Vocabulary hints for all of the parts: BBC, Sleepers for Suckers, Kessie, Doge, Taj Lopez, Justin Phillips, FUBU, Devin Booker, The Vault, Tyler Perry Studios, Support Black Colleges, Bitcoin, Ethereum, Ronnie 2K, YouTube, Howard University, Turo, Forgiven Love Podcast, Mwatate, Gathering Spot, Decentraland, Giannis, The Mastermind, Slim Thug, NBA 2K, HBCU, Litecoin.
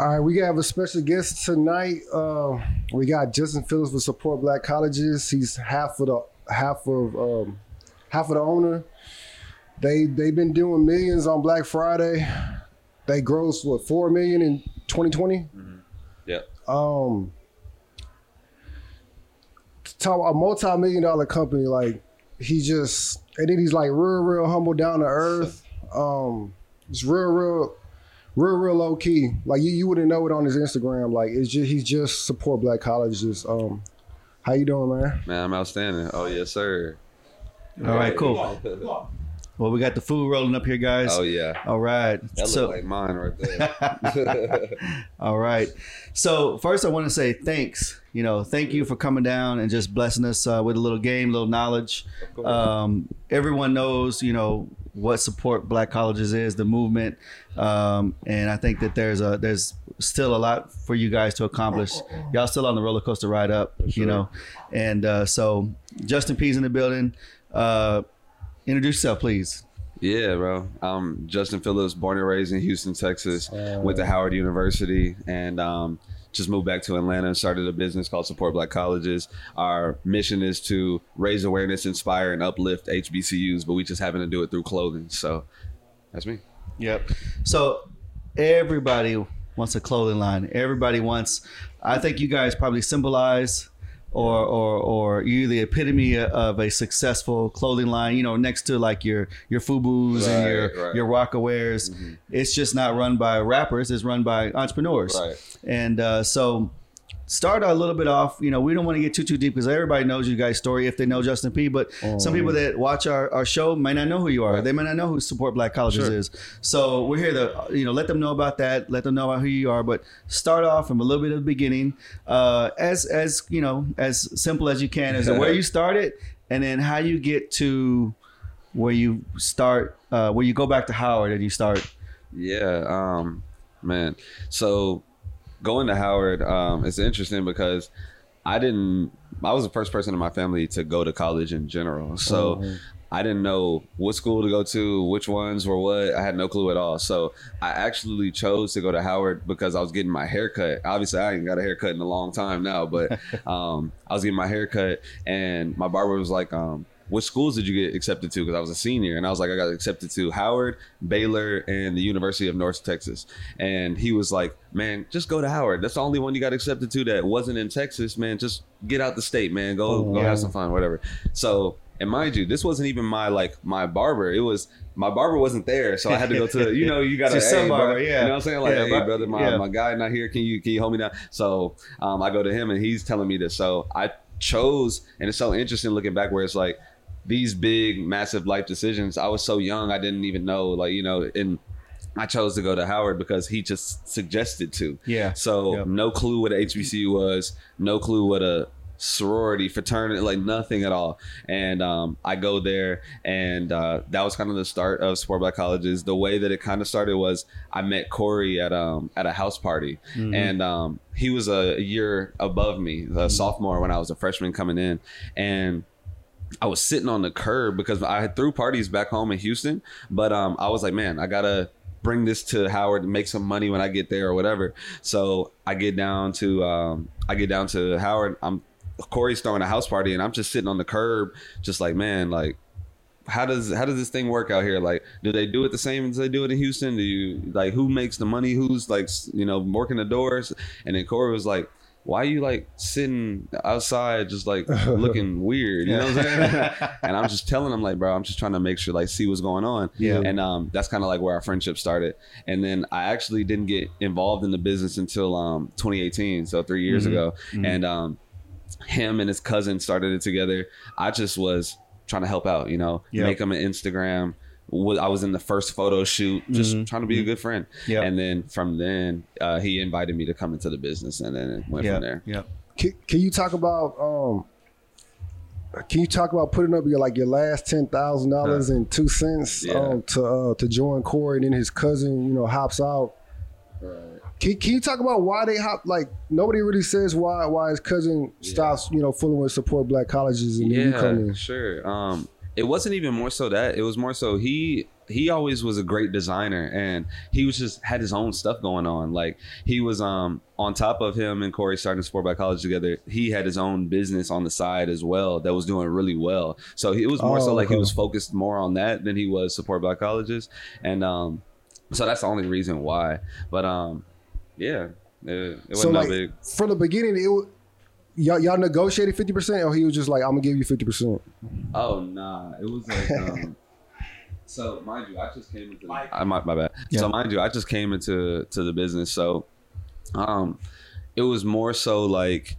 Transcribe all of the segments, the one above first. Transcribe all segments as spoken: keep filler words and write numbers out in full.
All right, we have a special guest tonight. Uh, we got Justin Phillips with Support Black Colleges. He's half of the half of um, half of the owner. They they've been doing millions on Black Friday. They grossed what four million in twenty twenty. Mm-hmm. Yeah. Um, a multi-million dollar company. Like he just and then he's like real real humble, down to earth. Um, it's real real. Real, real low key. Like you, you wouldn't know it on his Instagram. Like it's just he's just Support Black Colleges. Um, how you doing, man? Man, I'm outstanding. Oh yes, sir. All right, cool. Well, we got the food rolling up here, guys. Oh yeah. All right. That so, looks like mine right there. All right. So first, I want to say thanks. You know, thank you for coming down and just blessing us uh, with a little game, little knowledge. Um, everyone knows, you know, what Support Black Colleges is, the movement, um, and I think that there's a there's still a lot for you guys to accomplish. Y'all still on the roller coaster ride up, That's you right. know, and uh, so Justin P's in the building. Uh, introduce yourself, please. Yeah, bro. I'm Justin Phillips, born and raised in Houston, Texas. Uh, went to Howard University, and um, just moved back to Atlanta and started a business called Support Black Colleges. Our mission is to raise awareness, inspire, and uplift H B C Us, but we just happen to do it through clothing. So that's me. Yep. So everybody wants a clothing line. Everybody wants, I think you guys probably symbolize or or or you're the epitome of a successful clothing line, you know, next to like your your FUBUs right, and your right. your Rockaweares. Mm-hmm. It's just not run by rappers, it's run by entrepreneurs. Right. And uh, so start a little bit off, you know, we don't want to get too, too deep because everybody knows you guys' story if they know Justin P, but oh. some people that watch our, our show might not know who you are. Right. They might not know who Support Black Colleges sure. is. So we're here to, you know, let them know about that, let them know about who you are, but start off from a little bit of the beginning, uh, as, as you know, as simple as you can, as to where you started and then how you get to where you start, uh, where you go back to Howard and you start. Yeah, um, man. So... Going to Howard, um, it's interesting because I didn't, I was the first person in my family to go to college in general. So mm-hmm. I didn't know what school to go to, which ones were what. I had no clue at all. So I actually chose to go to Howard because I was getting my hair cut. Obviously, I ain't got a haircut in a long time now, but um, I was getting my hair cut and my barber was like, um, which schools did you get accepted to? Because I was a senior and I was like, I got accepted to Howard, Baylor, and the University of North Texas. And he was like, man, just go to Howard. That's the only one you got accepted to that wasn't in Texas, man. Just get out the state, man. Go oh, go yeah. have some fun, whatever. So, and mind you, this wasn't even my, like, my barber. It was, my barber wasn't there. So I had to go to, you know, you got to, hey, barber, yeah. you know what I'm saying? Like, yeah, hey, brother, my, yeah. my guy not here. Can you, can you hold me down? So um, I go to him and he's telling me this. So I chose, and it's so interesting looking back where it's like, these big, massive life decisions. I was so young, I didn't even know, like, you know, and I chose to go to Howard because he just suggested to. Yeah. So yep. no clue what a H B C U was, no clue what a sorority, fraternity, like nothing at all. And um, I go there and uh, that was kind of the start of Support Black Colleges. The way that it kind of started was I met Corey at um at a house party mm-hmm. and um, he was a year above me, a mm-hmm. sophomore when I was a freshman coming in. And I was sitting on the curb because I had threw parties back home in Houston, but um, I was like, man, I gotta bring this to Howard and make some money when I get there or whatever. So I get down to um, I get down to Howard. I'm Corey's throwing a house party, and I'm just sitting on the curb, just like, man, like, how does how does this thing work out here? Like, do they do it the same as they do it in Houston? Do you like who makes the money? Who's like, you know, working the doors? And then Corey was like, why are you like sitting outside just like looking weird? You know what I'm saying? And I'm just telling him like, bro, I'm just trying to make sure like see what's going on. Yeah. And um, that's kind of like where our friendship started. And then I actually didn't get involved in the business until um twenty eighteen. So three years mm-hmm. ago. Mm-hmm. And um, him and his cousin started it together. I just was trying to help out, you know, yep. make him an Instagram. I was in the first photo shoot, just mm-hmm. trying to be mm-hmm. a good friend. Yep. And then from then, uh, he invited me to come into the business, and then it went yep. from there. Yep. Can, can you talk about? Um, can you talk about putting up your like your last ten thousand dollars and two cents yeah. um, to uh, to join Corey, and then his cousin, you know, hops out. Right. Can, can you talk about why they hop? Like nobody really says why why his cousin yeah. stops, you know, fooling with Support Black Colleges, and yeah, then you come in. Sure. Um, It wasn't even more so that. It was more so he he always was a great designer, and he was just had his own stuff going on. Like he was um on top of him and Corey starting Support Black Colleges together, he had his own business on the side as well that was doing really well. So it was more oh, so like okay. he was focused more on that than he was Support Black Colleges. And um so that's the only reason why. But um yeah, it, it wasn't so, like, that big. From the beginning, it was Y'all, y'all negotiated fifty percent, or he was just like, I'm gonna give you fifty percent? Oh, nah. It was like, um, so mind you, I just came into the, I, my, my bad. Yeah. So mind you, I just came into to the business. So um, it was more so like,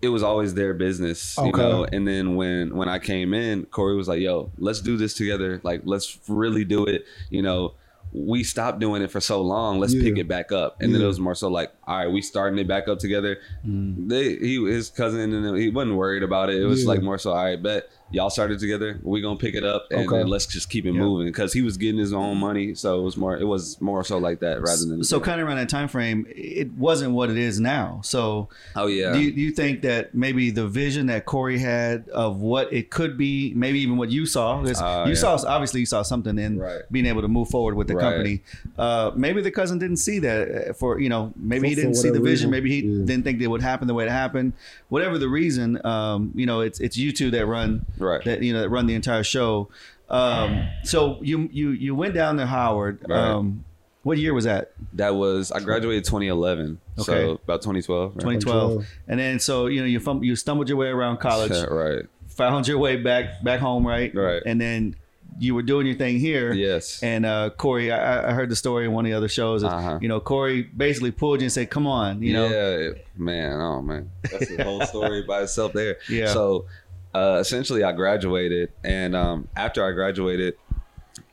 it was always their business, okay. you know? And then when, when I came in, Corey was like, yo, let's do this together. Like, let's really do it, you know? We stopped doing it for so long. Let's yeah. pick it back up. And yeah. then it was more so like, all right, we starting it back up together. Mm. They, he, his cousin, and he wasn't worried about it. It was yeah. like more so, all right, bet y'all started together. We're going to pick it up and okay. then let's just keep it yeah. moving. Cause he was getting his own money. So it was more, it was more so like that rather than. So kind of around that time frame, it wasn't what it is now. So oh yeah. do you, do you think that maybe the vision that Corey had of what it could be, maybe even what you saw, because uh, you yeah. saw, obviously you saw something in right. being able to move forward with the right. company. Uh, maybe the cousin didn't see that for, you know, maybe for, he didn't see the vision. Reason. Maybe he yeah. didn't think that it would happen the way it happened. Whatever the reason, um, you know, it's, it's you two that run, right. that, you know, that run the entire show. Um, so you, you, you went down to Howard. Right. Um, what year was that? That was, I graduated twenty eleven. Okay. So about twenty twelve. Right? twenty twelve. And then, so, you know, you, fum- you stumbled your way around college, right. found your way back, back home. Right. Right. And then you were doing your thing here. Yes. And, uh, Corey, I, I heard the story in one of the other shows, uh-huh. you know, Corey basically pulled you and said, come on, you yeah, know, man. Oh man. That's the whole story by itself there. Yeah. So, Uh, essentially, I graduated, and um, after I graduated,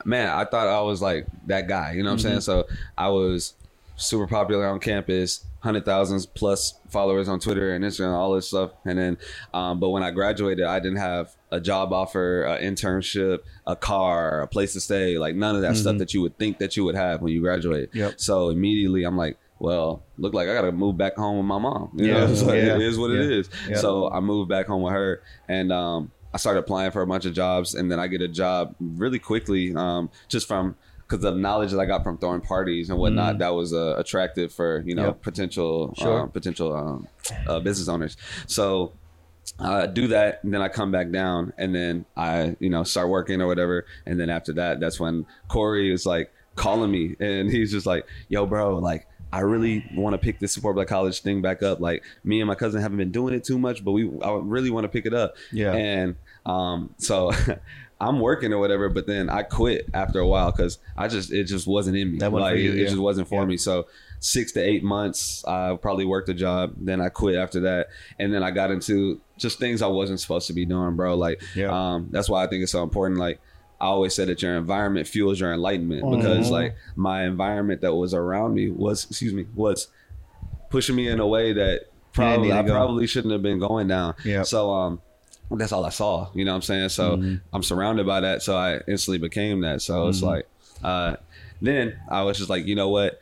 man, I thought I was like that guy, you know what mm-hmm. I'm saying? So I was super popular on campus, one hundred thousand plus followers on Twitter and Instagram, all this stuff. And then, um, but when I graduated, I didn't have a job offer, an internship, a car, a place to stay, like none of that mm-hmm. stuff that you would think that you would have when you graduate. Yep. So immediately I'm like, well, look like I got to move back home with my mom. You yeah. know, so yeah. it is what yeah. it is. Yeah. So I moved back home with her, and um, I started applying for a bunch of jobs, and then I get a job really quickly um, just from because the knowledge that I got from throwing parties and whatnot, mm. that was uh, attractive for, you know, yep. potential, sure. uh, potential um, uh, business owners. So I uh, do that, and then I come back down, and then I, you know, start working or whatever. And then after that, that's when Corey is like calling me, and he's just like, yo, bro, like, I really want to pick this Support Black College thing back up. Like me and my cousin haven't been doing it too much, but we I really want to pick it up. Yeah. And um, so I'm working or whatever, but then I quit after a while because I just it just wasn't in me. That wasn't like, for you, yeah. It just wasn't for yeah. me. So six to eight months, I probably worked a job. Then I quit after that, and then I got into just things I wasn't supposed to be doing, bro. Like yeah. um, that's why I think it's so important. Like. I always said that your environment fuels your enlightenment mm-hmm. because like my environment that was around me was, excuse me, was pushing me in a way that probably I, I probably shouldn't have been going down. Yep. So um, that's all I saw, you know what I'm saying? So mm-hmm. I'm surrounded by that. So I instantly became that. So mm-hmm. it's like, uh, then I was just like, you know what?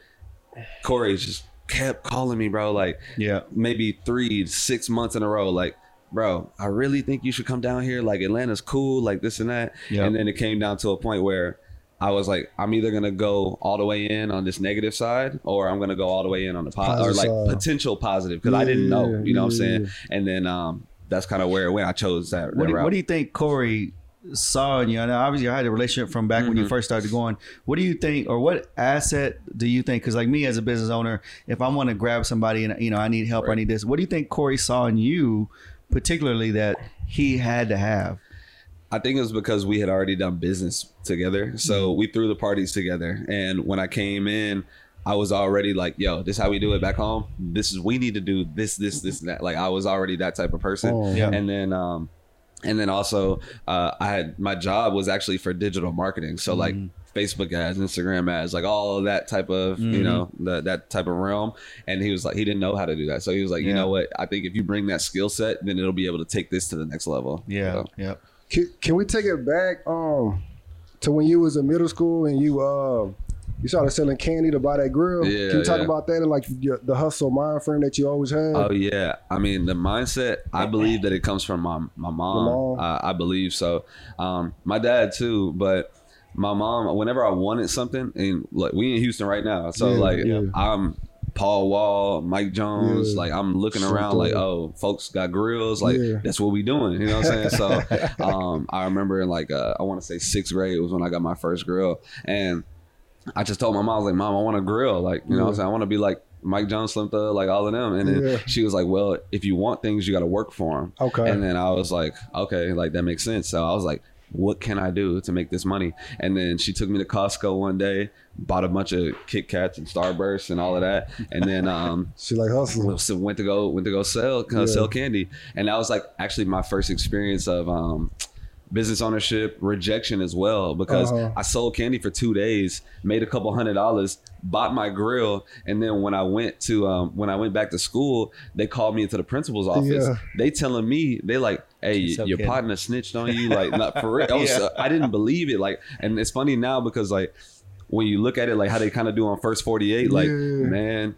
Corey just kept calling me, bro. Like yeah, maybe three, six months in a row. Like, bro, I really think you should come down here. Like Atlanta's cool, like this and that. Yep. And then it came down to a point where I was like, I'm either going to go all the way in on this negative side, or I'm going to go all the way in on the positive or like side. Potential positive. Cause yeah, I didn't know, you yeah, know what I'm saying? Yeah. And then um, that's kind of where it went. I chose that. What, that do, what do you think Corey saw in you? And obviously I had a relationship from back mm-hmm. when you first started going. What do you think, or what asset do you think? Cause like me as a business owner, if I want to grab somebody and you know, I need help, right. I need this, what do you think Corey saw in you particularly that he had to have? I think it was because we had already done business together. So mm-hmm. we threw the parties together. And when I came in, I was already like, yo, this is how we do it back home. This is, we need to do this, this, this, and that. Like I was already that type of person. Oh, yeah. And then, um, and then also uh, I had, my job was actually for digital marketing. So mm-hmm. like Facebook ads, Instagram ads, like all of that type of, mm-hmm. you know, the, that type of realm. And he was like, he didn't know how to do that. So he was like, yeah. you know what? I think if you bring that skill set, then it'll be able to take this to the next level. Yeah. So. Yeah. Can, can we take it back um, to when you was in middle school and you uh, you started selling candy to buy that grill? Yeah, can you talk yeah. about that and like your, the hustle mind frame that you always had? Oh, yeah. I mean, the mindset, I believe that it comes from my, my mom. mom. Uh, I believe so. Um, my dad, too. But my mom, whenever I wanted something, and like we in Houston right now, so yeah, like yeah. I'm Paul Wall, Mike Jones, yeah. like I'm looking Something. around like, oh, folks got grills, like yeah. that's what we doing, you know what I'm saying? So um, I remember in like uh, I want to say sixth grade was when I got my first grill, and I just told my mom, I was like, Mom, I want a grill, like you yeah. know what I'm saying? I want to be like Mike Jones, Slim Thug, like all of them. And then yeah. she was like, well, if you want things, you got to work for them. Okay. And then I was like, okay, like that makes sense. So I was like, what can I do to make this money? And then she took me to Costco one day, bought a bunch of Kit Kats and Starbursts and all of that. And then um, she like hustling. So went to go went to go sell yeah. sell candy. And that was like actually my first experience of um, business ownership, rejection as well, because uh-huh. I sold candy for two days, made a couple hundred dollars, bought my grill. And then when I went to um, when I went back to school, they called me into the principal's office. Yeah. They telling me, they like, hey, so your kidding. partner snitched on you, like not for real. I, was, yeah. uh, I didn't believe it. Like, and it's funny now because like when you look at it, like how they kind of do on First forty-eight, like yeah. man,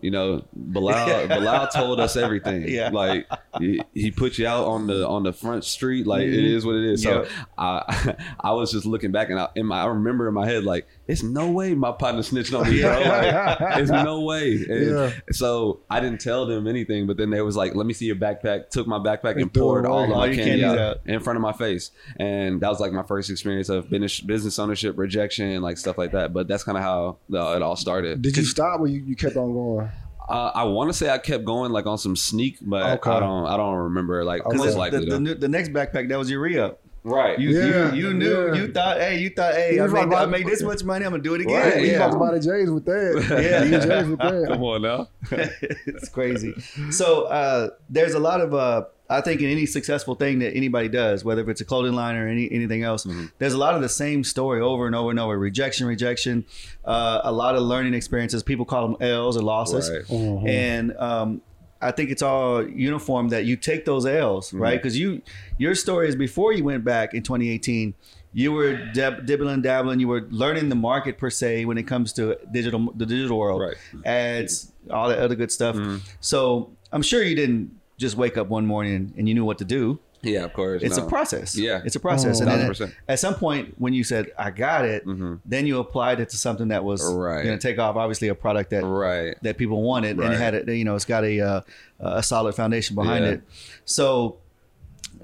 you know, Bilal Bilal told us everything. Yeah. Like he, he put you out on the on the front street. Like mm-hmm. it is what it is. Yep. So I I was just looking back and I in my, I remember in my head like it's no way my partner snitched on me, bro. Like, it's no way. Yeah. So I didn't tell them anything, but then they was like, "Let me see your backpack." Took my backpack and, and poured all of my candy out, out in front of my face, and that was like my first experience of business, business ownership, rejection, like stuff like that. But that's kind of how uh, it all started. Did you stop, or you, you kept on going? Uh, I want to say I kept going like on some sneak, but okay. I don't. I don't remember like because like the, the, the next backpack that was your re-up. Right, you yeah. you, you knew yeah. you thought, hey, you thought, hey, I made, I made this much money, I'm gonna do it again. Right. Yeah, you talked about the J's with that. Yeah, you J's with that. Come on now, it's crazy. So uh, there's a lot of, uh, I think, in any successful thing that anybody does, whether it's a clothing line or any anything else, mm-hmm. there's a lot of the same story over and over and over. Rejection, rejection, uh, a lot of learning experiences. People call them L's or losses, right. mm-hmm. and. Um, I think it's all uniform that you take those L's, right? Because mm-hmm. you, your story is before you went back in twenty eighteen, you were dab- dibbling, dabbling, you were learning the market per se when it comes to digital, the digital world, right. ads, all that other good stuff. Mm-hmm. So I'm sure you didn't just wake up one morning and you knew what to do. Yeah, of course. It's no. a process. Yeah. It's a process. Oh, and then at, at some point when you said, I got it, mm-hmm. then you applied it to something that was right. going to take off, obviously a product that right. that people wanted right. and it had it, you know, it's got a uh, a solid foundation behind yeah. it. So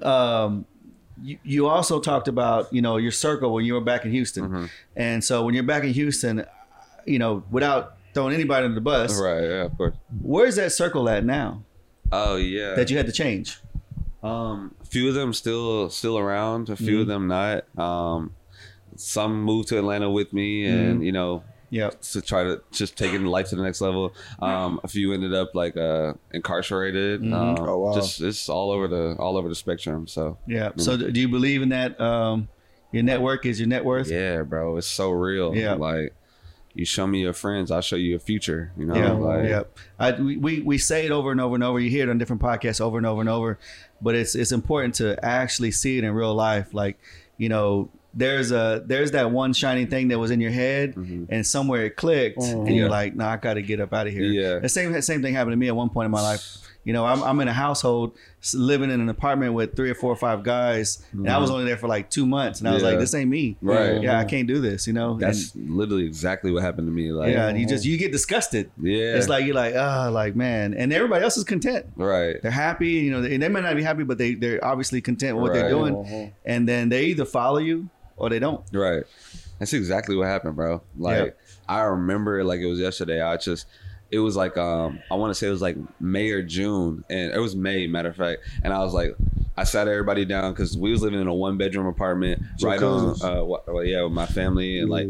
um, you, you also talked about, you know, your circle when you were back in Houston. Mm-hmm. And so when you're back in Houston, you know, without throwing anybody under the bus. Right. Yeah, of course. Where's that circle at now? Oh, yeah. That you had to change. Um, a few of them still still around, a few mm-hmm. of them not. Um, some moved to Atlanta with me and, mm-hmm. you know, yep. to try to just take life to the next level. Um, a few ended up like uh, incarcerated. Mm-hmm. Um, oh, wow. Just it's all over the all over the spectrum. So yeah. Mm-hmm. So do you believe in that? Um, your network is your net worth? Yeah, bro. It's so real. Yeah. Like you show me your friends, I'll show you your future. You know, yeah, like, yeah. I, we we say it over and over and over. You hear it on different podcasts over and over and over. But it's it's important to actually see it in real life. Like, you know, there's a there's that one shining thing that was in your head, mm-hmm. and somewhere it clicked, mm-hmm. and you're yeah. like, nah, I got to get up out of here. Yeah. The same the same thing happened to me at one point in my life. You know, I'm I'm in a household living in an apartment with three or four or five guys, mm-hmm. and I was only there for like two months, and I was yeah. like, this ain't me. Right. Yeah, I can't do this. You know, that's and, literally exactly what happened to me. Like, yeah, mm-hmm. you just you get disgusted. Yeah, it's like you're like, ah, oh, like man, and everybody else is content. Right. They're happy. You know, and they may not be happy, but they they're obviously content with what right. they're doing, mm-hmm. and then they either follow you or they don't. Right. That's exactly what happened, bro. Like yep. I remember, like it was yesterday. I just. It was like, um, I want to say it was like May or June, and it was May, matter of fact. And I was like, I sat everybody down because we was living in a one bedroom apartment, so right cousins. on, uh, well, yeah, with my family and like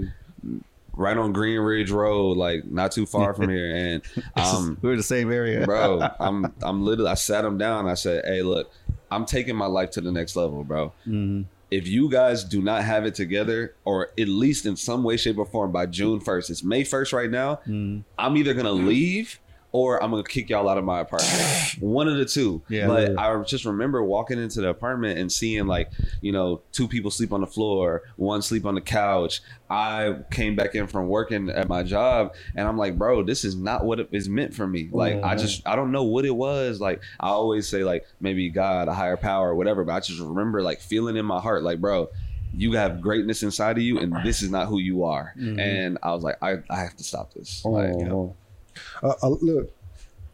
right on Green Ridge Road, like not too far from here. And um, we were the same area, bro. I'm, I'm literally, I sat them down. And I said, hey, look, I'm taking my life to the next level, bro. Mm-hmm. If you guys do not have it together, or at least in some way, shape, or form by June first, it's May first right now, mm. I'm either going to leave or I'm going to kick y'all out of my apartment. One of the two. Yeah, but yeah. I just remember walking into the apartment and seeing like, you know, two people sleep on the floor, one sleep on the couch. I came back in from working at my job and I'm like, bro, this is not what it is meant for me. Like, mm-hmm. I just, I don't know what it was. Like, I always say like, maybe God, a higher power or whatever. But I just remember like feeling in my heart, like, bro, you have greatness inside of you, and this is not who you are. Mm-hmm. And I was like, I, I have to stop this. Oh, like, you know. uh, uh, look,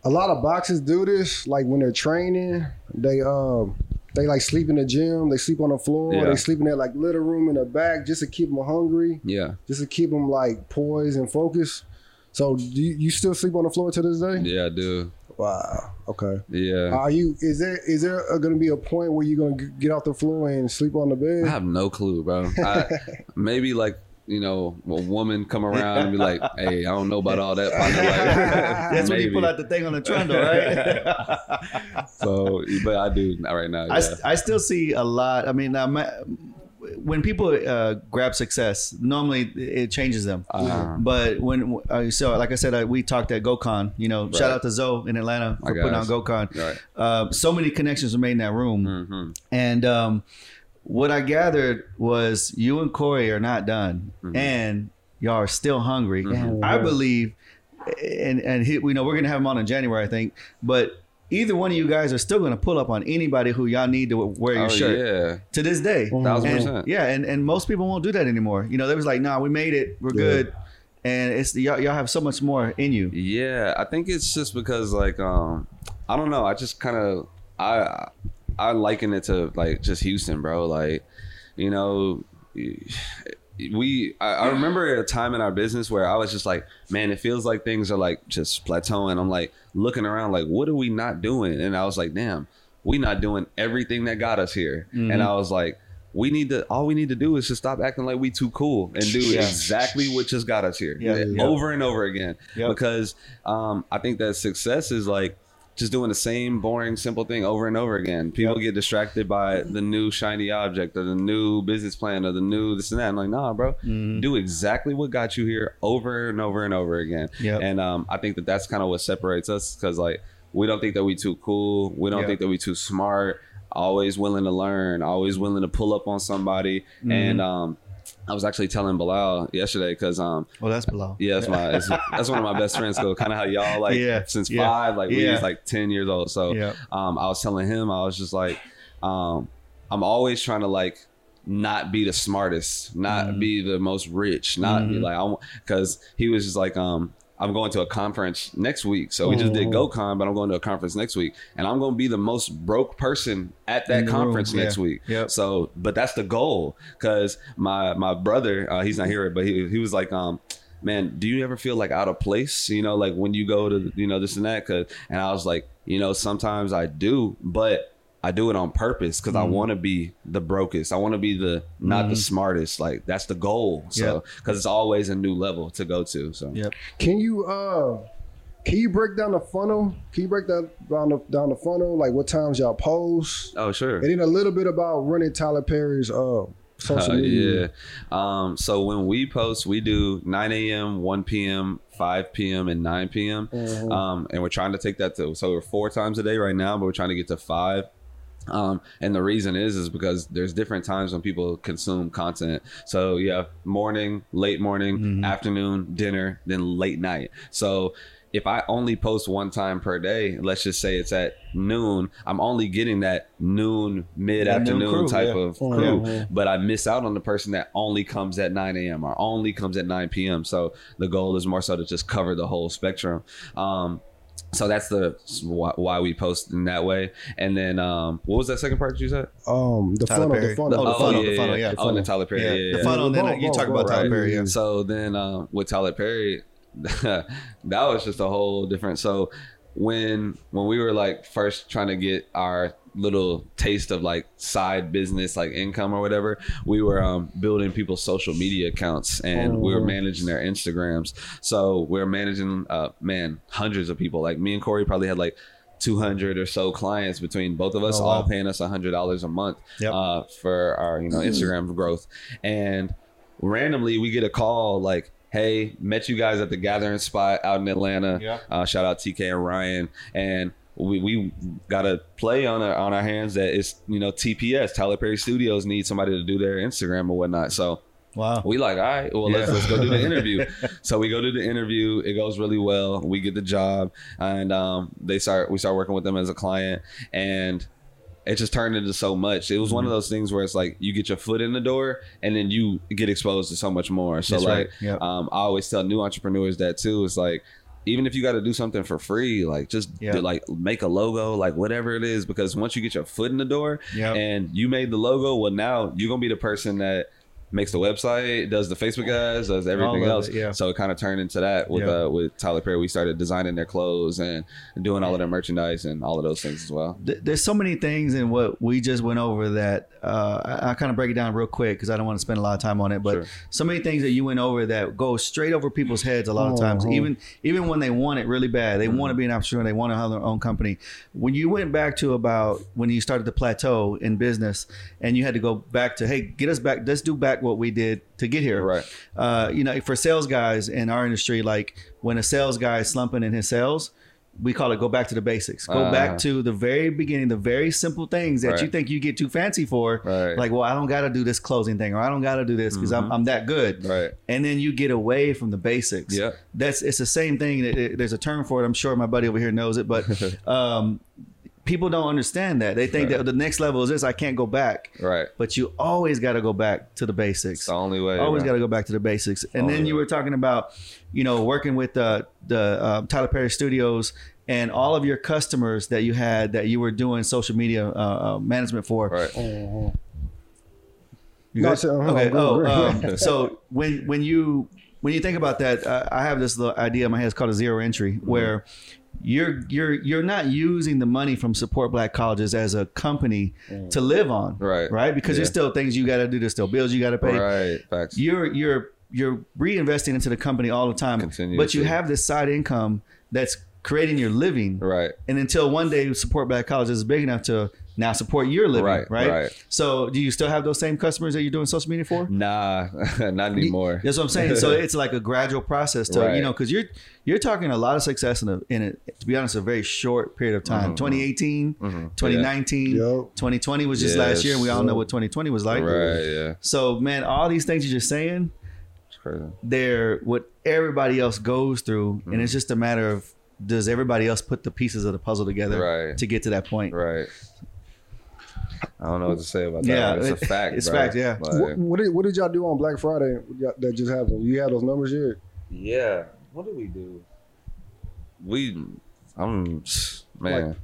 a lot of boxers do this. Like when they're training, they um they like sleep in the gym. They sleep on the floor. Yeah. They sleep in that like little room in the back just to keep them hungry. Yeah, just to keep them like poised and focused. So do you, you still sleep on the floor to this day? Yeah, I do. Wow. Okay. Yeah. Are you? Is there? Is there going to be a point where you're going to get off the floor and sleep on the bed? I have no clue, bro. I, maybe like you know, a woman come around and be like, "Hey, I don't know about all that." Like, that's maybe. When you pull out the thing on the trundle, right? So, but I do not right now. Yeah. I, st- I still see a lot. I mean, I'm, when people uh, grab success, normally it changes them. Uh-huh. But when, uh, so like I said, I, we talked at GoCon, you know, right. Shout out to Zoe in Atlanta for putting on GoCon. Right. Uh, so many connections were made in that room. Mm-hmm. And um, what I gathered was you and Corey are not done mm-hmm. and y'all are still hungry. Mm-hmm. I believe, and, and he, we know we're going to have him on in January, I think, but either one of you guys are still going to pull up on anybody who y'all need to wear your oh, shirt yeah. to this day. Thousand and, percent. Yeah. And, and most people won't do that anymore. You know, they was like, nah, we made it. We're yeah. good. And it's y'all, y'all have so much more in you. Yeah. I think it's just because like, um, I don't know. I just kind of, I, I liken it to like just Houston, bro. Like, you know, we, I, I remember a time in our business where I was just like, man, it feels like things are like just plateauing. I'm like, looking around like, what are we not doing? And I was like, damn, we not doing everything that got us here. Mm-hmm. And I was like, we need to, all we need to do is just stop acting like we too cool and do yeah. exactly what just got us here yeah, yeah. over and over again. Yep. Because um, I think that success is like just doing the same boring, simple thing over and over again. People yep. get distracted by the new shiny object or the new business plan or the new this and that. I'm like, nah, bro, mm. do exactly what got you here over and over and over again. Yep. And um, I think that that's kind of what separates us because like, we don't think that we too cool. We don't yep. think that we too smart, always willing to learn, always willing to pull up on somebody. Mm. And um, I was actually telling Bilal yesterday because um, well, that's Bilal. Yeah, that's my that's, that's one of my best friends. So kind of how y'all like yeah. since yeah. five, like we yeah. was like ten years old. So yeah. um, I was telling him, I was just like, um, I'm always trying to like not be the smartest, not mm. be the most rich, not mm. be like I because he was just like um. I'm going to a conference next week. So we just did GoCon, but I'm going to a conference next week. And I'm going to be the most broke person at that conference room. Next yeah. week. Yep. So, but that's the goal. Cause my, my brother, uh, he's not here, but he he was like, um, man, do you ever feel like out of place? You know, like when you go to, you know, this and that. Cause, and I was like, you know, sometimes I do, but I do it on purpose because mm. I want to be the brokest. I want to be the not mm. the smartest. Like that's the goal. So because yep. it's always a new level to go to. So yep. can you uh, can you break down the funnel? Can you break down down the, down the funnel? Like what times y'all post? Oh sure. And then a little bit about running Tyler Perry's uh, social uh, media. Yeah. Um, so when we post, we do nine a.m., one p.m. five p.m. and nine p.m. Mm-hmm. Um, and we're trying to take that to so we're four times a day right now, but we're trying to get to five. Um, and the reason is, is because there's different times when people consume content. So yeah, morning, late morning, mm-hmm. afternoon, dinner, then late night. So if I only post one time per day, let's just say it's at noon, I'm only getting that noon, mid-afternoon yeah, noon crew, type yeah. of oh, crew, yeah, yeah. but I miss out on the person that only comes at nine a.m. or only comes at nine p.m. So the goal is more so to just cover the whole spectrum. Um, So that's the why we post in that way. And then um, what was that second part that you said? Um, the Tyler funnel, Perry. the funnel, the, oh, the funnel, yeah, the funnel, yeah. yeah. The funnel. Oh, and Tyler Perry, yeah. yeah, yeah. The funnel, then oh, you oh, talk oh, about right. Tyler Perry. Yeah. So then um, with Tyler Perry, that was just a whole different. So when when we were like first trying to get our little taste of like side business, like income or whatever, we were um, building people's social media accounts and oh, we were managing their Instagrams. So we we're managing, uh, man, hundreds of people. Like me and Corey probably had like two hundred or so clients between both of us, oh, all wow. paying us a hundred dollars a month yep. uh, for our, you know, Instagram growth. And randomly we get a call like, hey, met you guys at the gathering spot out in Atlanta. Yeah. Uh, shout out T K and Ryan. And we we got a play on our, on our hands that it's, you know, T P S, Tyler Perry Studios, needs somebody to do their Instagram or whatnot. So wow. we like, all right, well, yeah. let's, let's go do the interview. So we go do the interview. It goes really well. We get the job and um, they start, we start working with them as a client. And it just turned into so much. It was mm-hmm. one of those things where it's like you get your foot in the door and then you get exposed to so much more. So That's like, right. yep. um, I always tell new entrepreneurs that too. It's like, even if you got to do something for free, like just yep. do, like make a logo, like whatever it is, because once you get your foot in the door yep. and you made the logo, well, now you're going to be the person that makes the website, does the Facebook ads, does everything else. It, yeah. So it kind of turned into that with yeah. uh, with Tyler Perry. We started designing their clothes and doing all of their merchandise and all of those things as well. There's so many things in what we just went over that uh, I, I kind of break it down real quick because I don't want to spend a lot of time on it. But sure. so many things that you went over that go straight over people's heads a lot of times, mm-hmm. even even when they want it really bad. They mm-hmm. want to be an entrepreneur. They want to have their own company. When you went back to about when you started the plateau in business and you had to go back to, hey, get us back. Let's do back what we did to get here, right? Uh, you know, for sales guys in our industry, like when a sales guy is slumping in his sales, we call it go back to the basics. Go uh, back to the very beginning, the very simple things that right. you think you get too fancy for. Right. Like, well, I don't got to do this closing thing, or I don't got to do this because mm-hmm. I'm, I'm that good. Right. And then you get away from the basics. Yeah. That's it's the same thing. It, it, there's a term for it. I'm sure my buddy over here knows it, but um, people don't understand that. They think right. that the next level is this. I can't go back. Right. But you always got to go back to the basics. It's the only way. Always right. got to go back to the basics. And only then you way. were talking about, you know, working with uh, the uh, Tyler Perry Studios and all of your customers that you had that you were doing social media uh, uh, management for. Right. Mm-hmm. You guys, no, okay. Oh, um, so when when you when you think about that, uh, I have this little idea in my head. It's called a zero entry, mm-hmm. where you're you're you're not using the money from Support Black Colleges as a company mm. to live on, right? Right, because yeah. there's still things you got to do. There's still bills you got to pay. Right, facts. You're you're you're reinvesting into the company all the time, Continue but you have this side income that's creating your living, right? And until one day Support Black Colleges is big enough to now support your living, right, right? Right. So do you still have those same customers that you're doing social media for? Nah, not anymore. That's what I'm saying. So it's like a gradual process to, right. you know, because you're you're talking a lot of success in a, in it. To be honest, a very short period of time. Mm-hmm. twenty eighteen, mm-hmm. twenty nineteen, yeah. twenty twenty was just yes. last year, and we all know what twenty twenty was like. Right. Yeah. So man, all these things you're just saying, it's crazy. They're what everybody else goes through, mm-hmm. and it's just a matter of does everybody else put the pieces of the puzzle together right. to get to that point, right? I don't know what to say about that. Yeah, it's it, a fact. It's a fact, yeah. What, what, did, what did y'all do on Black Friday that just happened? You had those numbers here? Yeah. What did we do? We, I'm, man, like,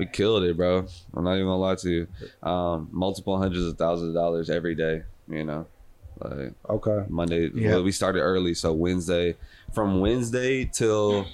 we killed it, bro. I'm not even gonna lie to you. Um, multiple hundreds of thousands of dollars every day, you know? Like, okay. Monday, yeah. well, we started early, so Wednesday, from Wednesday till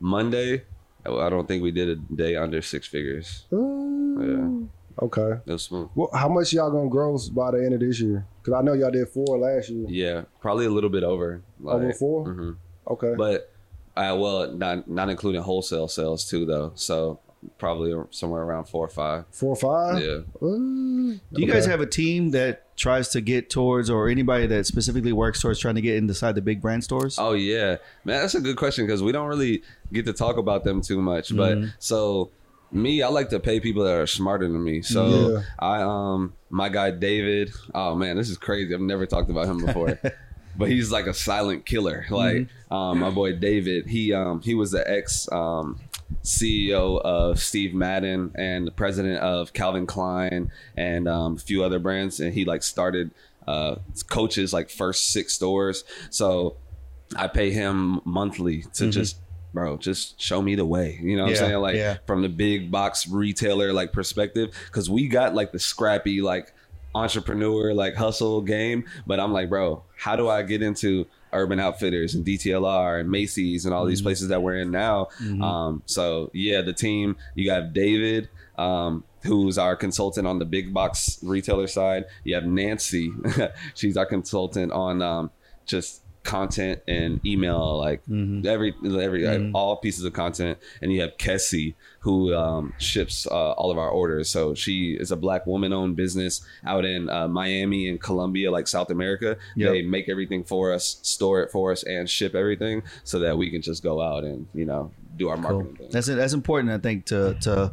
Monday, I don't think we did a day under six figures. Mm. Yeah. Okay. That's smooth. Well, how much y'all gonna gross by the end of this year? Because I know y'all did four last year. Yeah, probably a little bit over. Like, over four? Mm-hmm. Okay. But, I, well, not not including wholesale sales too, though. So probably somewhere around four or five. Four or five? Yeah. Ooh. Do you okay. guys have a team that tries to get towards, or anybody that specifically works towards trying to get inside the big brand stores? Oh, yeah. Man, that's a good question because we don't really get to talk about them too much. Mm-hmm. But so... Me, I like to pay people that are smarter than me. So yeah. I, um, my guy David. Oh man, this is crazy. I've never talked about him before, but he's like a silent killer. Like mm-hmm. um, my boy David. He um, he was the ex um, C E O of Steve Madden and the president of Calvin Klein and um, a few other brands. And he like started uh, coaches like first six stores. So I pay him monthly to mm-hmm. just. Bro, just show me the way, you know what yeah, I'm saying? Like yeah. from the big box retailer like perspective, because we got like the scrappy like entrepreneur like hustle game. But I'm like, bro, how do I get into Urban Outfitters and D T L R and Macy's and all these mm-hmm. places that we're in now? Mm-hmm. Um, so yeah, the team, you got David, um, who's our consultant on the big box retailer side. You have Nancy, she's our consultant on um, just content and email, like mm-hmm. every every like, mm-hmm. all pieces of content. And you have Kessie, who um ships uh, all of our orders. So she is a Black woman-owned business out in uh, Miami and Colombia, like South America. Yep. They make everything for us, store it for us, and ship everything so that we can just go out and, you know, do our marketing. Cool. That's that's important, I think, to to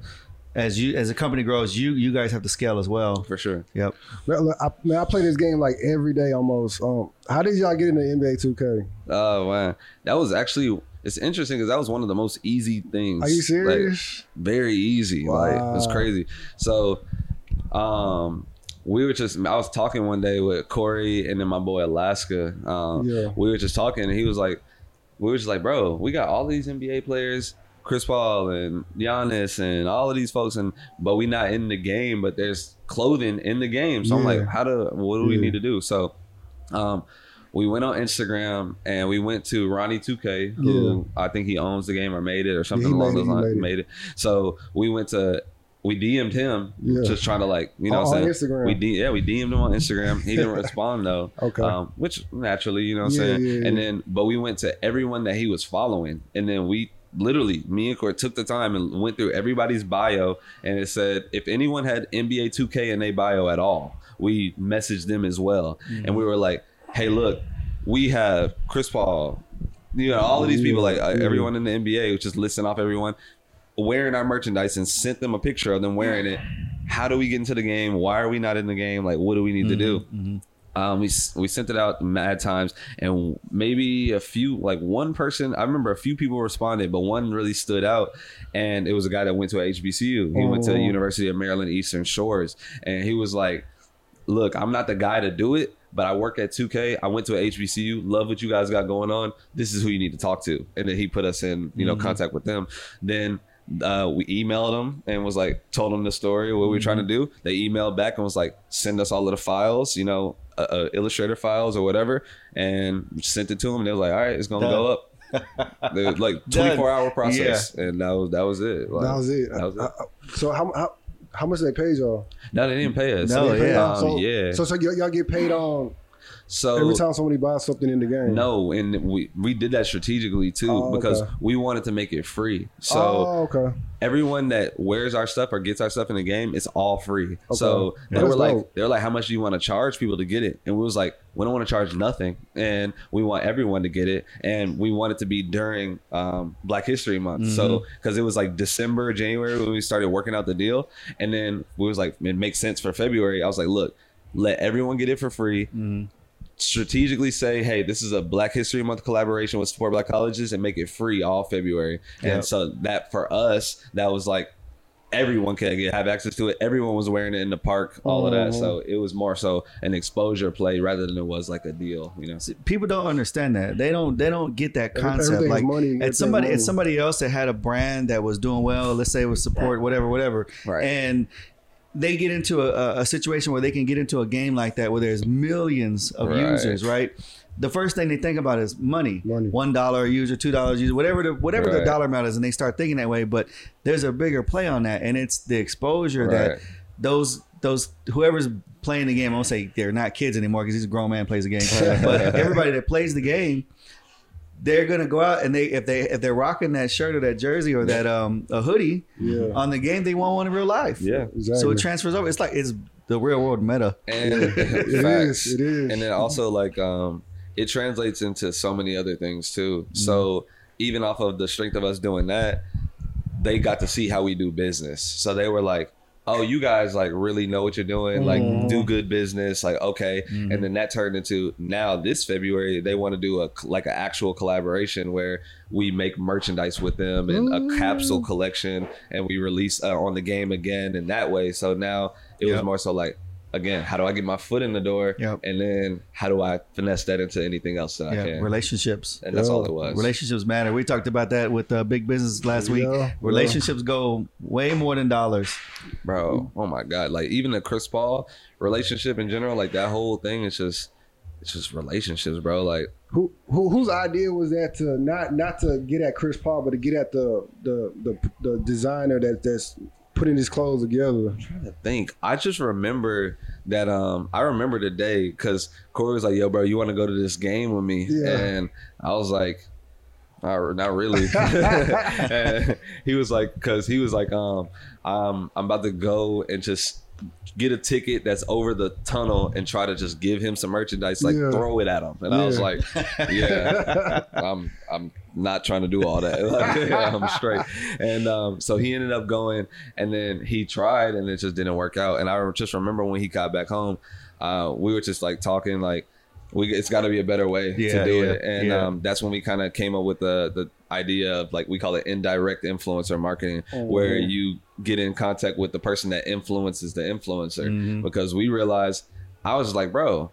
as you as the company grows, you you guys have to scale as well. For sure. Yep. Man, I, man, I play this game like every day almost. Um, how did y'all get into N B A two K? Oh, man. That was actually, it's interesting because that was one of the most easy things. Are you serious? Like, very easy. Wow. Like, it's crazy. So Um, we were just, I was talking one day with Corey and then my boy Alaska. Um, yeah. We were just talking and he was like, we were just like, bro, we got all these N B A players, Chris Paul and Giannis and all of these folks, and but we not in the game, but there's clothing in the game. So yeah. I'm like, how do, what do yeah. we need to do? So um, we went on Instagram and we went to Ronnie two K, who yeah. I think he owns the game or made it or something yeah, along made, those lines. Made it. made it. So we went to, we D M'd him, yeah. just trying to like, you know, on, what I'm saying? Instagram. We D- yeah, we D M'd him on Instagram. He didn't respond though, okay, um, which naturally, you know, what yeah, I'm saying. Yeah, yeah. And then, but we went to everyone that he was following, and then we literally, me and Corey took the time and went through everybody's bio, and it said if anyone had N B A two K in their bio at all, we messaged them as well, mm-hmm. and we were like, hey, look, we have Chris Paul, you know, all of these yeah, people, like yeah. everyone in the N B A, was just listing off everyone wearing our merchandise and sent them a picture of them wearing it. How do we get into the game? Why are we not in the game? Like, what do we need mm-hmm, to do? Mm-hmm. Um, we we sent it out mad times, and maybe a few, like one person, I remember a few people responded, but one really stood out, and it was a guy that went to H B C U. He oh. went to the University of Maryland Eastern Shores, and he was like, look, I'm not the guy to do it, but I work at two K. I went to an H B C U. Love what you guys got going on. This is who you need to talk to. And then he put us in, you know, mm-hmm. contact with them. Then Uh, we emailed them and was like, told them the story, what we were trying to do. They emailed back and was like, send us all of the files, you know, uh, uh, Illustrator files or whatever, and sent it to them. And they were like, all right, it's gonna Done. go up. They were like twenty-four hour process, yeah. and that was that was it. Like, that was it. That was it. I, I, so how how how much did they pay y'all? No, they didn't pay us. No, so yeah, um, so, yeah. So so y- y'all get paid on. So every time somebody buys something in the game. No, and we, we did that strategically too, oh, okay. because we wanted to make it free. So oh, okay. everyone that wears our stuff or gets our stuff in the game, it's all free. Okay. So they That's were dope. like, they were like, how much do you want to charge people to get it? And we was like, we don't want to charge nothing, and we want everyone to get it, and we want it to be during um, Black History Month. Mm-hmm. So because it was like December, January when we started working out the deal, and then we was like, it makes sense for February. I was like, look, let everyone get it for free. Mm-hmm. Strategically say, hey, this is a Black History Month collaboration with Support Black Colleges, and make it free all February. Yep. And so that for us, that was like everyone could get, have access to it. Everyone was wearing it in the park, all mm-hmm. of that. So it was more so an exposure play rather than it was like a deal. You know, people don't understand that. They don't. They don't get that concept. Like, and somebody, and somebody else that had a brand that was doing well. Let's say it was Support, whatever, whatever, right. and. They get into a, a situation where they can get into a game like that where there's millions of right. users, right? The first thing they think about is money. money. one dollar a user, two dollars a user, whatever the whatever right. the dollar amount is, and they start thinking that way, but there's a bigger play on that, and it's the exposure right. that those those whoever's playing the game, I won't say they're not kids anymore because he's a grown man plays the game, but everybody that plays the game, they're gonna go out and they if they if they're rocking that shirt or that jersey or that um a hoodie yeah. on the game, they want one in real life. Yeah, exactly. So it transfers over. It's like it's the real world meta. And it facts. is. It is. And then also like um it translates into so many other things too. Mm-hmm. So even off of the strength of us doing that, they got to see how we do business. So they were like, oh, you guys like really know what you're doing, like mm. do good business, like, okay. Mm. And then that turned into now this February, they want to do a like an actual collaboration where we make merchandise with them and mm. a capsule collection, and we release uh, on the game again in that way. So now it yep. was more so like, again, how do I get my foot in the door? Yep. And then how do I finesse that into anything else that yeah, I can? Relationships. And that's yeah. all it was. Relationships matter. We talked about that with uh, big business last week. Yeah. Relationships yeah. go way more than dollars. Bro, oh my God. Like even the Chris Paul relationship in general, like that whole thing is just, it's just relationships, bro. Like who, who whose idea was that to not not to get at Chris Paul, but to get at the the the, the designer that that's putting his clothes together? I'm trying to think. I just remember that um I remember the day because Corey was like, yo bro, you want to go to this game with me? Yeah. And I was like, oh, not really. And he was like, because he was like um um I'm about to go and just get a ticket that's over the tunnel and try to just give him some merchandise, like yeah. throw it at him. And yeah. I was like, yeah, I'm I'm not trying to do all that. Like, yeah, I'm straight. And um, so he ended up going, and then he tried, and it just didn't work out. And I just remember when he got back home, uh, we were just like talking, like we it's got to be a better way yeah, to do yeah, it. And yeah. um, that's when we kind of came up with the the idea of, like, we call it indirect influencer marketing, oh, where yeah. you get in contact with the person that influences the influencer. Mm-hmm. Because we realized, I was like, bro,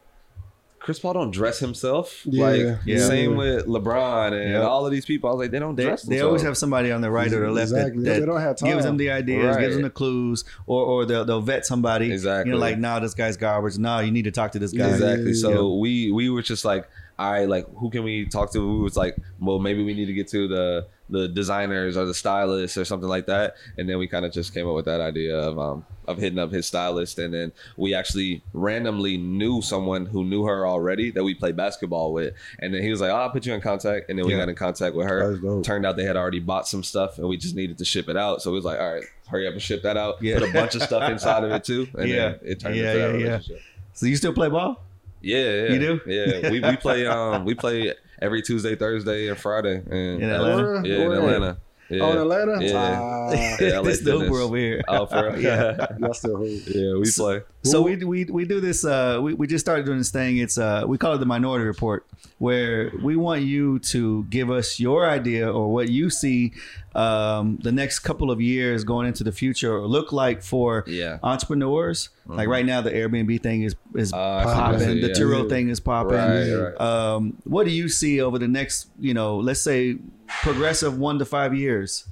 Chris Paul don't dress himself. Yeah. Like yeah. same yeah. with LeBron and yeah. all of these people. I was like, they don't they, dress themselves. They always have somebody on the right or the left exactly. that, that they don't have time. Gives them the ideas, right. gives them the clues, or or they'll, they'll vet somebody. Exactly. You know, like, nah, this guy's garbage. Nah, you need to talk to this guy. Exactly. Yeah. So yeah. we we were just like, all right, like, who can we talk to? We was like, well, maybe we need to get to the the designers or the stylists or something like that. And then we kind of just came up with that idea of um of hitting up his stylist. And then we actually randomly knew someone who knew her already that we played basketball with. And then he was like, oh, I'll put you in contact. And then we yeah. got in contact with her. Turned out they had already bought some stuff and we just needed to ship it out. So it was like, all right, hurry up and ship that out. Yeah. Put a bunch of stuff inside of it too. And yeah. then it turned yeah, into yeah, that relationship. Yeah. So you still play ball? Yeah, yeah. You do? Yeah. we we play um we play every Tuesday, Thursday, and Friday. And in Atlanta? Yeah, in Atlanta. Yeah. Oh, in Atlanta? Yeah. Uh, yeah, this dope over here. Oh, for real? Yeah. Y'all still hoop. Yeah, we so, play. So we, we we do this, uh, we, we just started doing this thing. It's uh, we call it the Minority Report, where we want you to give us your idea or what you see um, the next couple of years going into the future or look like for yeah. entrepreneurs. Mm-hmm. Like right now, the Airbnb thing is, is uh, popping. The yeah. Turo yeah. thing is popping. Right, right. Um, what do you see over the next, you know, let's say progressive one to five years?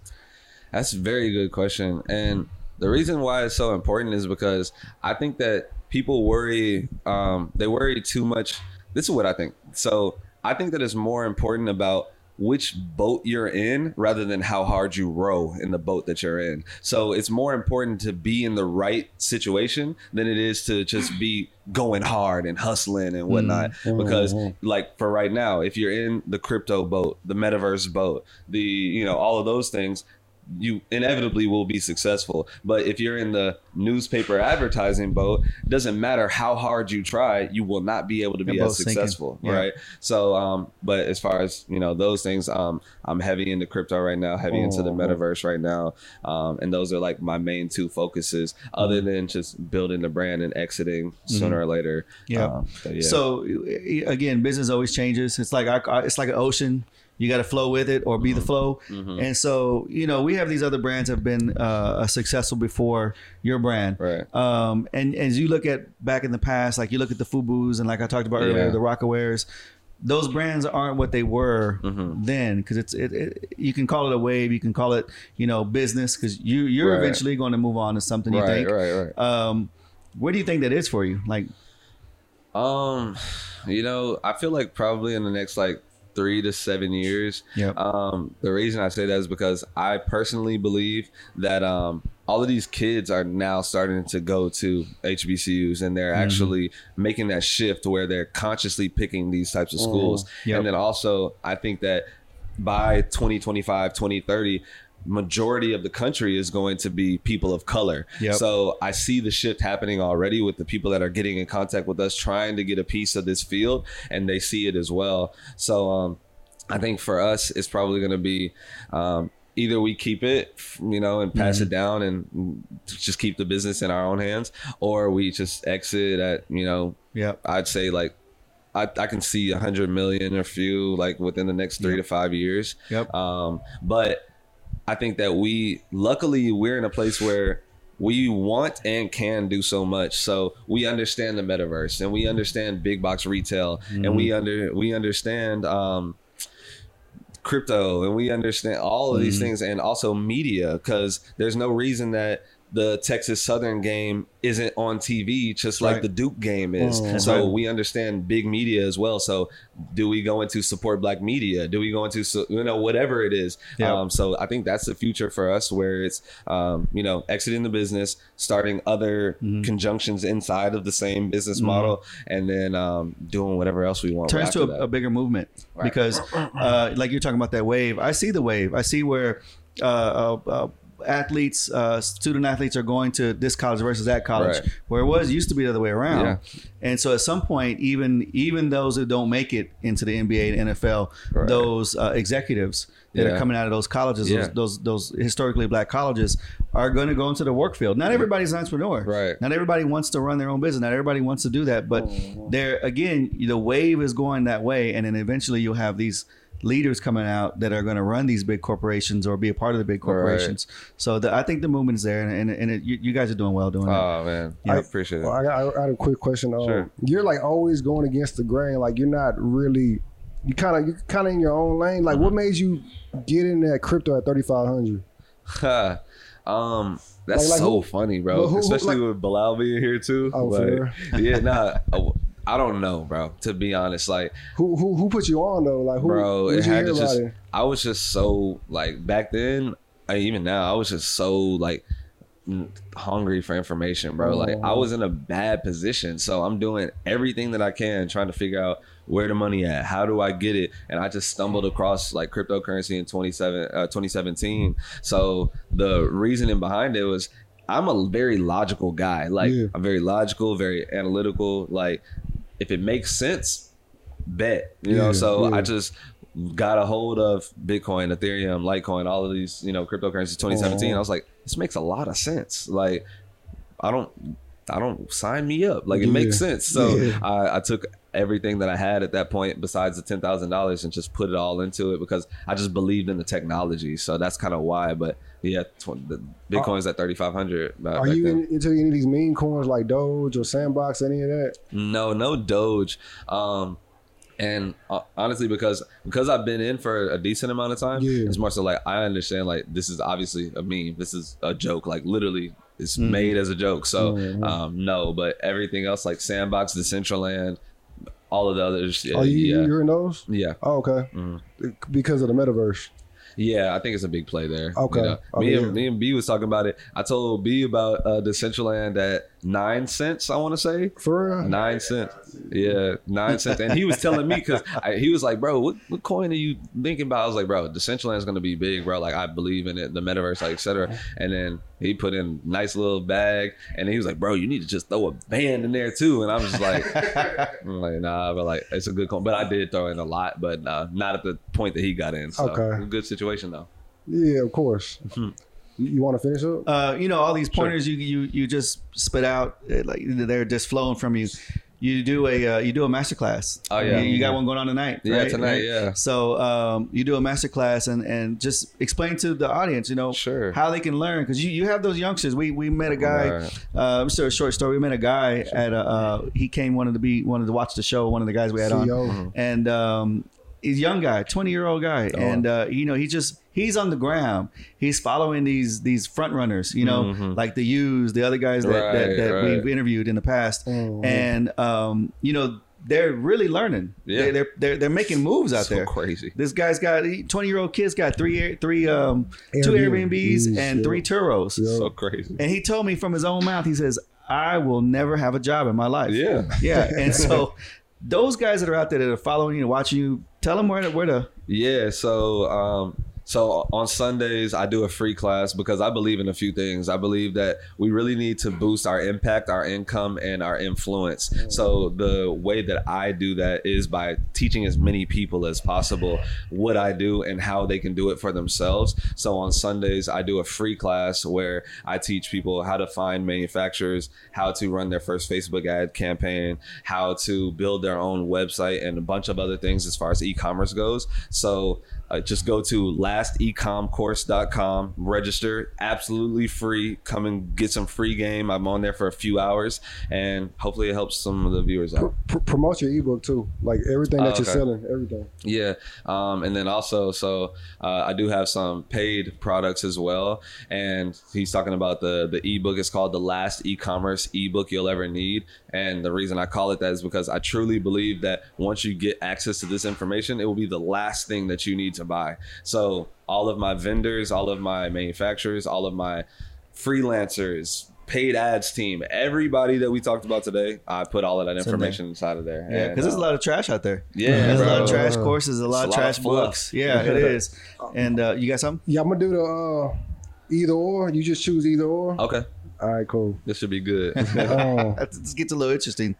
That's a very good question. And the reason why it's so important is because I think that people worry, um, they worry too much. This is what I think. So I think that it's more important about which boat you're in rather than how hard you row in the boat that you're in. So it's more important to be in the right situation than it is to just be going hard and hustling and whatnot. Mm-hmm. Because like for right now, if you're in the crypto boat, the metaverse boat, the, you know, all of those things, you inevitably will be successful. But if you're in the newspaper advertising boat, it doesn't matter how hard you try, you will not be able to be as successful. Yeah. Right. So, um, but as far as, you know, those things, um, I'm heavy into crypto right now, heavy oh. into the metaverse right now. Um, and those are like my main two focuses mm-hmm. other than just building the brand and exiting sooner mm-hmm. or later. Yeah. Um, so, yeah. So again, business always changes. It's like, I, it's like an ocean. You got to flow with it or be mm-hmm. the flow. Mm-hmm. And so, you know, we have these other brands have been uh, successful before your brand. Right. Um, and, and as you look at back in the past, like you look at the FUBUs and like I talked about yeah. earlier, the Rockaweares, those brands aren't what they were mm-hmm. then because it's it, it. You can call it a wave. You can call it, you know, business because you, you're right. eventually going to move on to something right, you think. Right, right, right. Um, where do you think that is for you? Like, um, you know, I feel like probably in the next like, three to seven years. Yep. Um, the reason I say that is because I personally believe that um, all of these kids are now starting to go to H B C Us and they're mm-hmm. actually making that shift where they're consciously picking these types of schools. Mm-hmm. Yep. And then also, I think that by twenty twenty-five, twenty thirty, majority of the country is going to be people of color. Yep. So I see the shift happening already with the people that are getting in contact with us, trying to get a piece of this field, and they see it as well. So um, I think for us, it's probably going to be um, either we keep it, you know, and pass mm-hmm. it down and just keep the business in our own hands, or we just exit at, you know, yep. I'd say like, I, I can see a hundred million or few like within the next three yep. to five years. Yep. Um, but I think that we, luckily, we're in a place where we want and can do so much. So we understand the metaverse and we understand big box retail mm-hmm. and we under we understand um, crypto and we understand all of these mm-hmm. things and also media because there's no reason that the Texas Southern game isn't on T V, just like right. the Duke game is. Oh, so right. we understand big media as well. So do we go into support black media? Do we go into, you know, whatever it is? Yeah. Um, so I think that's the future for us where it's, um, you know, exiting the business, starting other mm-hmm. conjunctions inside of the same business mm-hmm. model, and then um, doing whatever else we want. Turns to a, a bigger movement right. because uh, like you're talking about that wave. I see the wave. I see where uh, uh, athletes uh student athletes are going to this college versus that college right. where it was used to be the other way around yeah. and so at some point even even those who don't make it into the N B A and N F L right. those uh, executives that yeah. are coming out of those colleges yeah. those, those those historically black colleges are going to go into the work field. Not everybody's an entrepreneur right. Not everybody wants to run their own business. Not everybody wants to do that, but oh. there again the wave is going that way, and then eventually you'll have these leaders coming out that are going to run these big corporations or be a part of the big corporations. Right. So the, I think the movement is there, and and, and it, you, you guys are doing well doing it. Oh that. man, yeah. I appreciate it. Well, I, got, I got a quick question. Um, sure. You're like always going against the grain. Like you're not really. You kind of you kind of in your own lane. Like, mm-hmm. what made you get in that crypto at thirty-five hundred? um, that's like, like, so who, funny, bro. Who, Especially like, with Bilal being here too. Oh, like, fair. Yeah, nah. I don't know, bro. To be honest, like who who who put you on though? Like, who, bro, it had to just. It? I was just so like back then, I, even now, I was just so like hungry for information, bro. Like I was in a bad position, so I'm doing everything that I can trying to figure out where the money at, how do I get it, and I just stumbled across like cryptocurrency in twenty seventeen. So the reasoning behind it was I'm a very logical guy, like yeah. I'm very logical, very analytical, like if it makes sense, bet, you yeah, know so yeah. I just got a hold of Bitcoin, Ethereum, Litecoin, all of these, you know, cryptocurrencies twenty seventeen. Oh. I was like, this makes a lot of sense. Like, I don't, I don't sign me up. Like, it yeah. makes sense. So yeah. I, I took everything that I had at that point, besides the ten thousand dollars, and just put it all into it because I just believed in the technology. So that's kind of why. But yeah, tw- the Bitcoin's uh, at thirty-five hundred. Are you in, into any of these meme coins like Doge or Sandbox, any of that? No, no Doge. Um, And honestly, because because I've been in for a decent amount of time, yeah. it's more so like I understand like this is obviously a meme. This is a joke. Like literally, it's mm. made as a joke. So mm-hmm. um, no, but everything else like Sandbox, Decentraland, all of the others. Yeah, oh, you, yeah. you're in those? Yeah. Oh, okay. Mm-hmm. Because of the metaverse. Yeah, I think it's a big play there. Okay. You know? oh, me, yeah. and, me and B was talking about it. I told B about uh, Decentraland at nine cents, I want to say. For real? Nine cents. Yeah, nine cents. And he was telling me because he was like, bro, what, what coin are you thinking about? I was like, bro, Decentraland is going to be big, bro. Like, I believe in it, the metaverse, like, et cetera. And then he put in nice little bag. And he was like, bro, you need to just throw a band in there, too. And I was just like, I'm like, nah, but like, it's a good coin. But I did throw in a lot, but uh, not at the point that he got in. So okay. Good situation. Situation though, yeah, of course. Mm-hmm. You, you want to finish up? Uh, you know, all these pointers sure. you you you just spit out, like they're just flowing from you. You do a uh, you do a masterclass. Oh yeah, you, you got one going on tonight. Yeah, right? tonight. Right? Yeah. So um, you do a masterclass and and just explain to the audience, you know, sure. how they can learn because you, you have those youngsters. We we met a guy. Right. Uh, just a short story. We met a guy sure. at a uh, he came wanted to be wanted to watch the show. One of the guys we had C E O. On and. Um, He's a young guy, twenty-year-old guy. Oh. And, uh, you know, he just, he's on the ground. He's following these these front runners, you know, mm-hmm. like the U's, the other guys that, right, that, that right. we've interviewed in the past. Mm-hmm. And, um, you know, they're really learning. Yeah. They, they're, they're they're making moves out so there. Crazy. This guy's got twenty-year-old kid's got three three um Airbnb. two Airbnbs Jeez, and yeah. three Turos. Yeah. So crazy. And he told me from his own mouth, he says, I will never have a job in my life. Yeah. Yeah. And so those guys that are out there that are following you and watching you, tell them where to, where to. Yeah, so um, so on Sundays, I do a free class because I believe in a few things. I believe that we really need to boost our impact, our income, and our influence. So the way that I do that is by teaching as many people as possible what I do and how they can do it for themselves. So on Sundays, I do a free class where I teach people how to find manufacturers, how to run their first Facebook ad campaign, how to build their own website, and a bunch of other things as far as e-commerce goes. So Uh, just go to last ecom course dot com, register, absolutely free. Come and get some free game. I'm on there for a few hours, and hopefully it helps some of the viewers out. P- promote your ebook too, like everything that oh, okay. you're selling, everything. Yeah, um, and then also, so uh, I do have some paid products as well. And he's talking about the the ebook. It's called the Last E-commerce Ebook You'll Ever Need. And the reason I call it that is because I truly believe that once you get access to this information, it will be the last thing that you need to buy. So all of my vendors, all of my manufacturers, all of my freelancers, paid ads team, everybody that we talked about today, I put all of that information inside of there. Yeah, because there's uh, a lot of trash out there. Yeah, there's bro. a lot of trash courses, a lot it's of trash lot of books. Yeah, it is. And uh, you got something? Yeah, I'm gonna do the uh, either or. You just choose either or. Okay. All right, cool. This should be good. um, this gets a little interesting.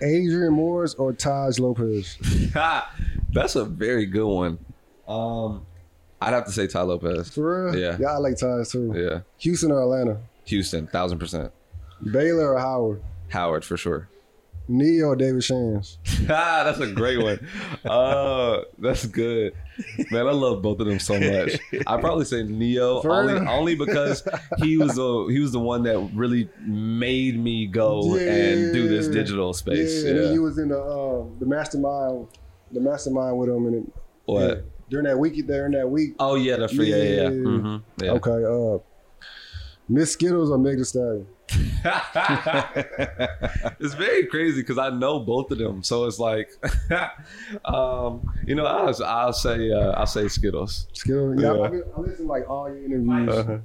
Adrian Moore's or Taj Lopez? That's a very good one. Um, I'd have to say Ty Lopez. For real? Yeah. Yeah, I like Ty too. Yeah. Houston or Atlanta? Houston, thousand percent. Baylor or Howard? Howard, for sure. Neo or David Shans? Ah, that's a great one. Uh, that's good. Man, I love both of them so much. I'd probably say Neo only, only because he was a, he was the one that really made me go yeah, and do this digital space. Yeah, yeah. He was in the um, the mastermind, the mastermind with him, and it, what yeah, during that week, during that week. Oh yeah, that's yeah, yeah, yeah. yeah. Mm-hmm, yeah. Okay, uh, Miss Skittles or Meg Thee Stallion? It's very crazy because I know both of them, so it's like, um, you know, I'll, I'll say uh, I'll say Skittles. Skittles. Yeah, yeah. I, I listen to like all your interviews. Uh-huh.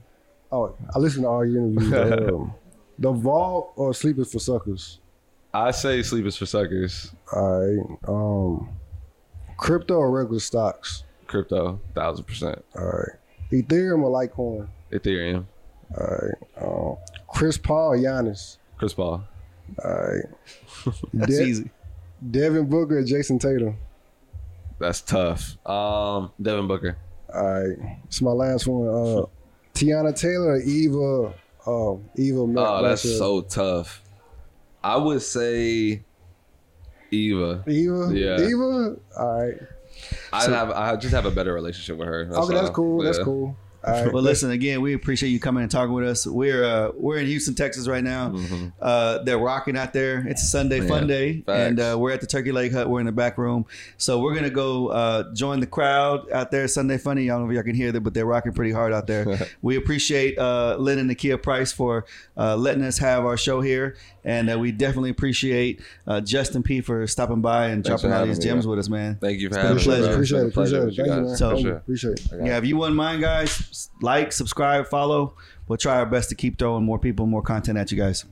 Oh, I listen to all your interviews. um, the Vault or Sleepers for Suckers? I say Sleepers for Suckers. All right. Um, crypto or regular stocks? Crypto, thousand percent. All right. Ethereum or Litecoin? Ethereum. All right. Um, Chris Paul or Giannis? Chris Paul. All right. That's De- easy. Devin Booker or Jason Tatum? That's tough. Um, Devin Booker. All right. It's my last one. Uh, Tiana Taylor or Eva? Oh, Eva Miller. Oh, that's Russia. So tough. I would say Eva. Eva? Yeah. Eva? All right. I so, have. I just have a better relationship with her. That's okay, all. That's cool. Yeah. That's cool. Right. Well, listen, again, we appreciate you coming and talking with us. We're uh, we're in Houston, Texas right now. Mm-hmm. Uh, they're rocking out there. It's a Sunday yeah, fun day. Facts. And uh, we're at the Turkey Leg Hut. We're in the back room. So we're going to go uh, join the crowd out there. Sunday Funny. I don't know if y'all can hear that, but they're rocking pretty hard out there. We appreciate uh, Lynn and Nakia Price for uh, letting us have our show here. And uh, we definitely appreciate uh, Justin P. for stopping by and Thanks dropping all these gems yeah. with us, man. Thank you for having me. It's been a pleasure. It, appreciate it. Appreciate it. So, appreciate it. Appreciate it. Yeah, if you wouldn't mind, guys, like, subscribe, follow. We'll try our best to keep throwing more people, more content at you guys.